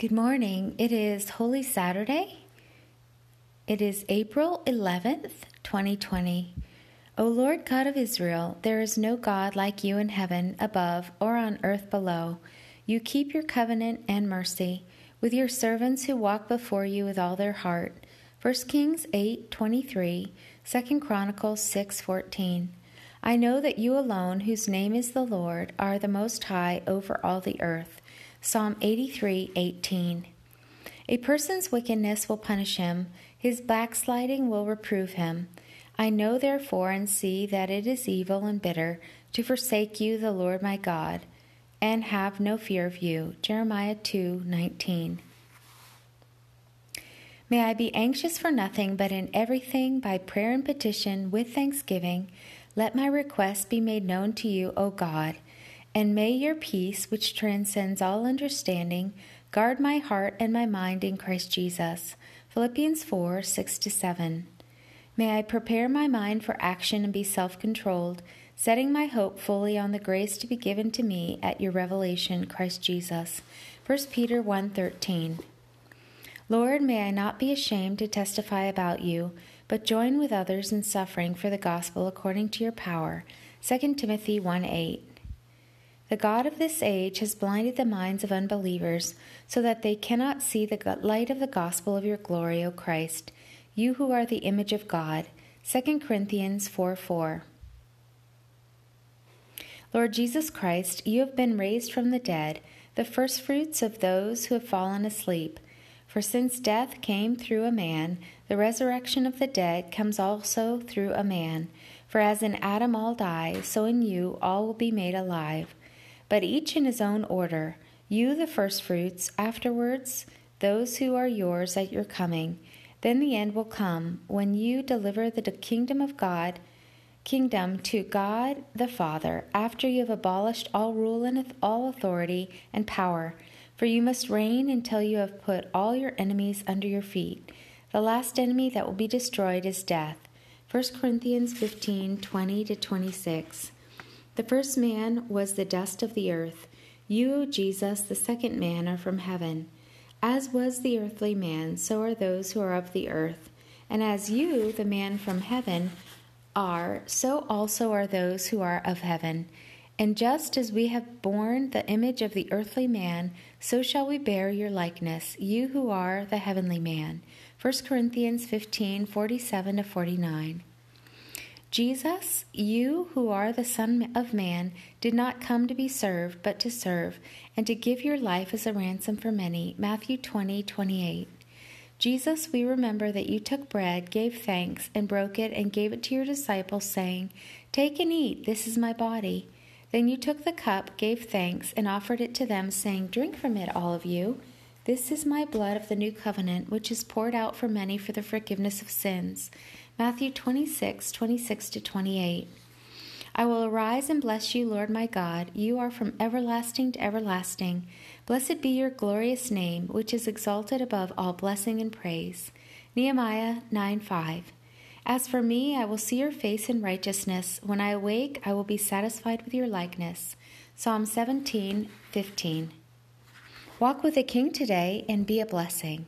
Good morning. It is Holy Saturday. It is April 11th, 2020. O Lord God of Israel, there is no God like you in heaven above or on earth below. You keep your covenant and mercy with your servants who walk before you with all their heart. 1 Kings 8:23, 2 Chronicles 6:14. I know that you alone, whose name is the Lord, are the Most High over all the earth. Psalm 83:18. A person's wickedness will punish him. His backsliding will reprove him. I know therefore and see that it is evil and bitter to forsake you, the Lord my God, and have no fear of you. Jeremiah 2:19. May I be anxious for nothing, but in everything by prayer and petition with thanksgiving, let my requests be made known to you, O God. And may your peace, which transcends all understanding, guard my heart and my mind in Christ Jesus. Philippians 4:6-7. May I prepare my mind for action and be self-controlled, setting my hope fully on the grace to be given to me at your revelation, Christ Jesus. 1 Peter 1:13. Lord, may I not be ashamed to testify about you, but join with others in suffering for the gospel according to your power. 2 Timothy 1:8. The God of this age has blinded the minds of unbelievers so that they cannot see the light of the gospel of your glory, O Christ, you who are the image of God. 2 Corinthians 4:4. Lord Jesus Christ, you have been raised from the dead, the firstfruits of those who have fallen asleep. For since death came through a man, the resurrection of the dead comes also through a man. For as in Adam all die, so in you all will be made alive. But each in his own order, you the firstfruits, afterwards those who are yours at your coming. Then the end will come, when you deliver the kingdom to God the Father, after you have abolished all rule and all authority and power. For you must reign until you have put all your enemies under your feet. The last enemy that will be destroyed is death. 1 Corinthians 15:20-26. The first man was the dust of the earth. You, O Jesus, the second man, are from heaven. As was the earthly man, so are those who are of the earth. And as you, the man from heaven, are, so also are those who are of heaven. And just as we have borne the image of the earthly man, so shall we bear your likeness, you who are the heavenly man. 1 Corinthians 15:47-49. Jesus, you who are the Son of Man, did not come to be served, but to serve, and to give your life as a ransom for many. Matthew 20:28. Jesus, we remember that you took bread, gave thanks, and broke it, and gave it to your disciples, saying, "Take and eat, this is my body." Then you took the cup, gave thanks, and offered it to them, saying, "Drink from it, all of you. This is my blood of the new covenant, which is poured out for many for the forgiveness of sins." Matthew 26:26-28. I will arise and bless you, Lord my God. You are from everlasting to everlasting. Blessed be your glorious name, which is exalted above all blessing and praise. Nehemiah 9:5. As for me, I will see your face in righteousness. When I awake, I will be satisfied with your likeness. Psalm 17:15. Walk with the King today and be a blessing.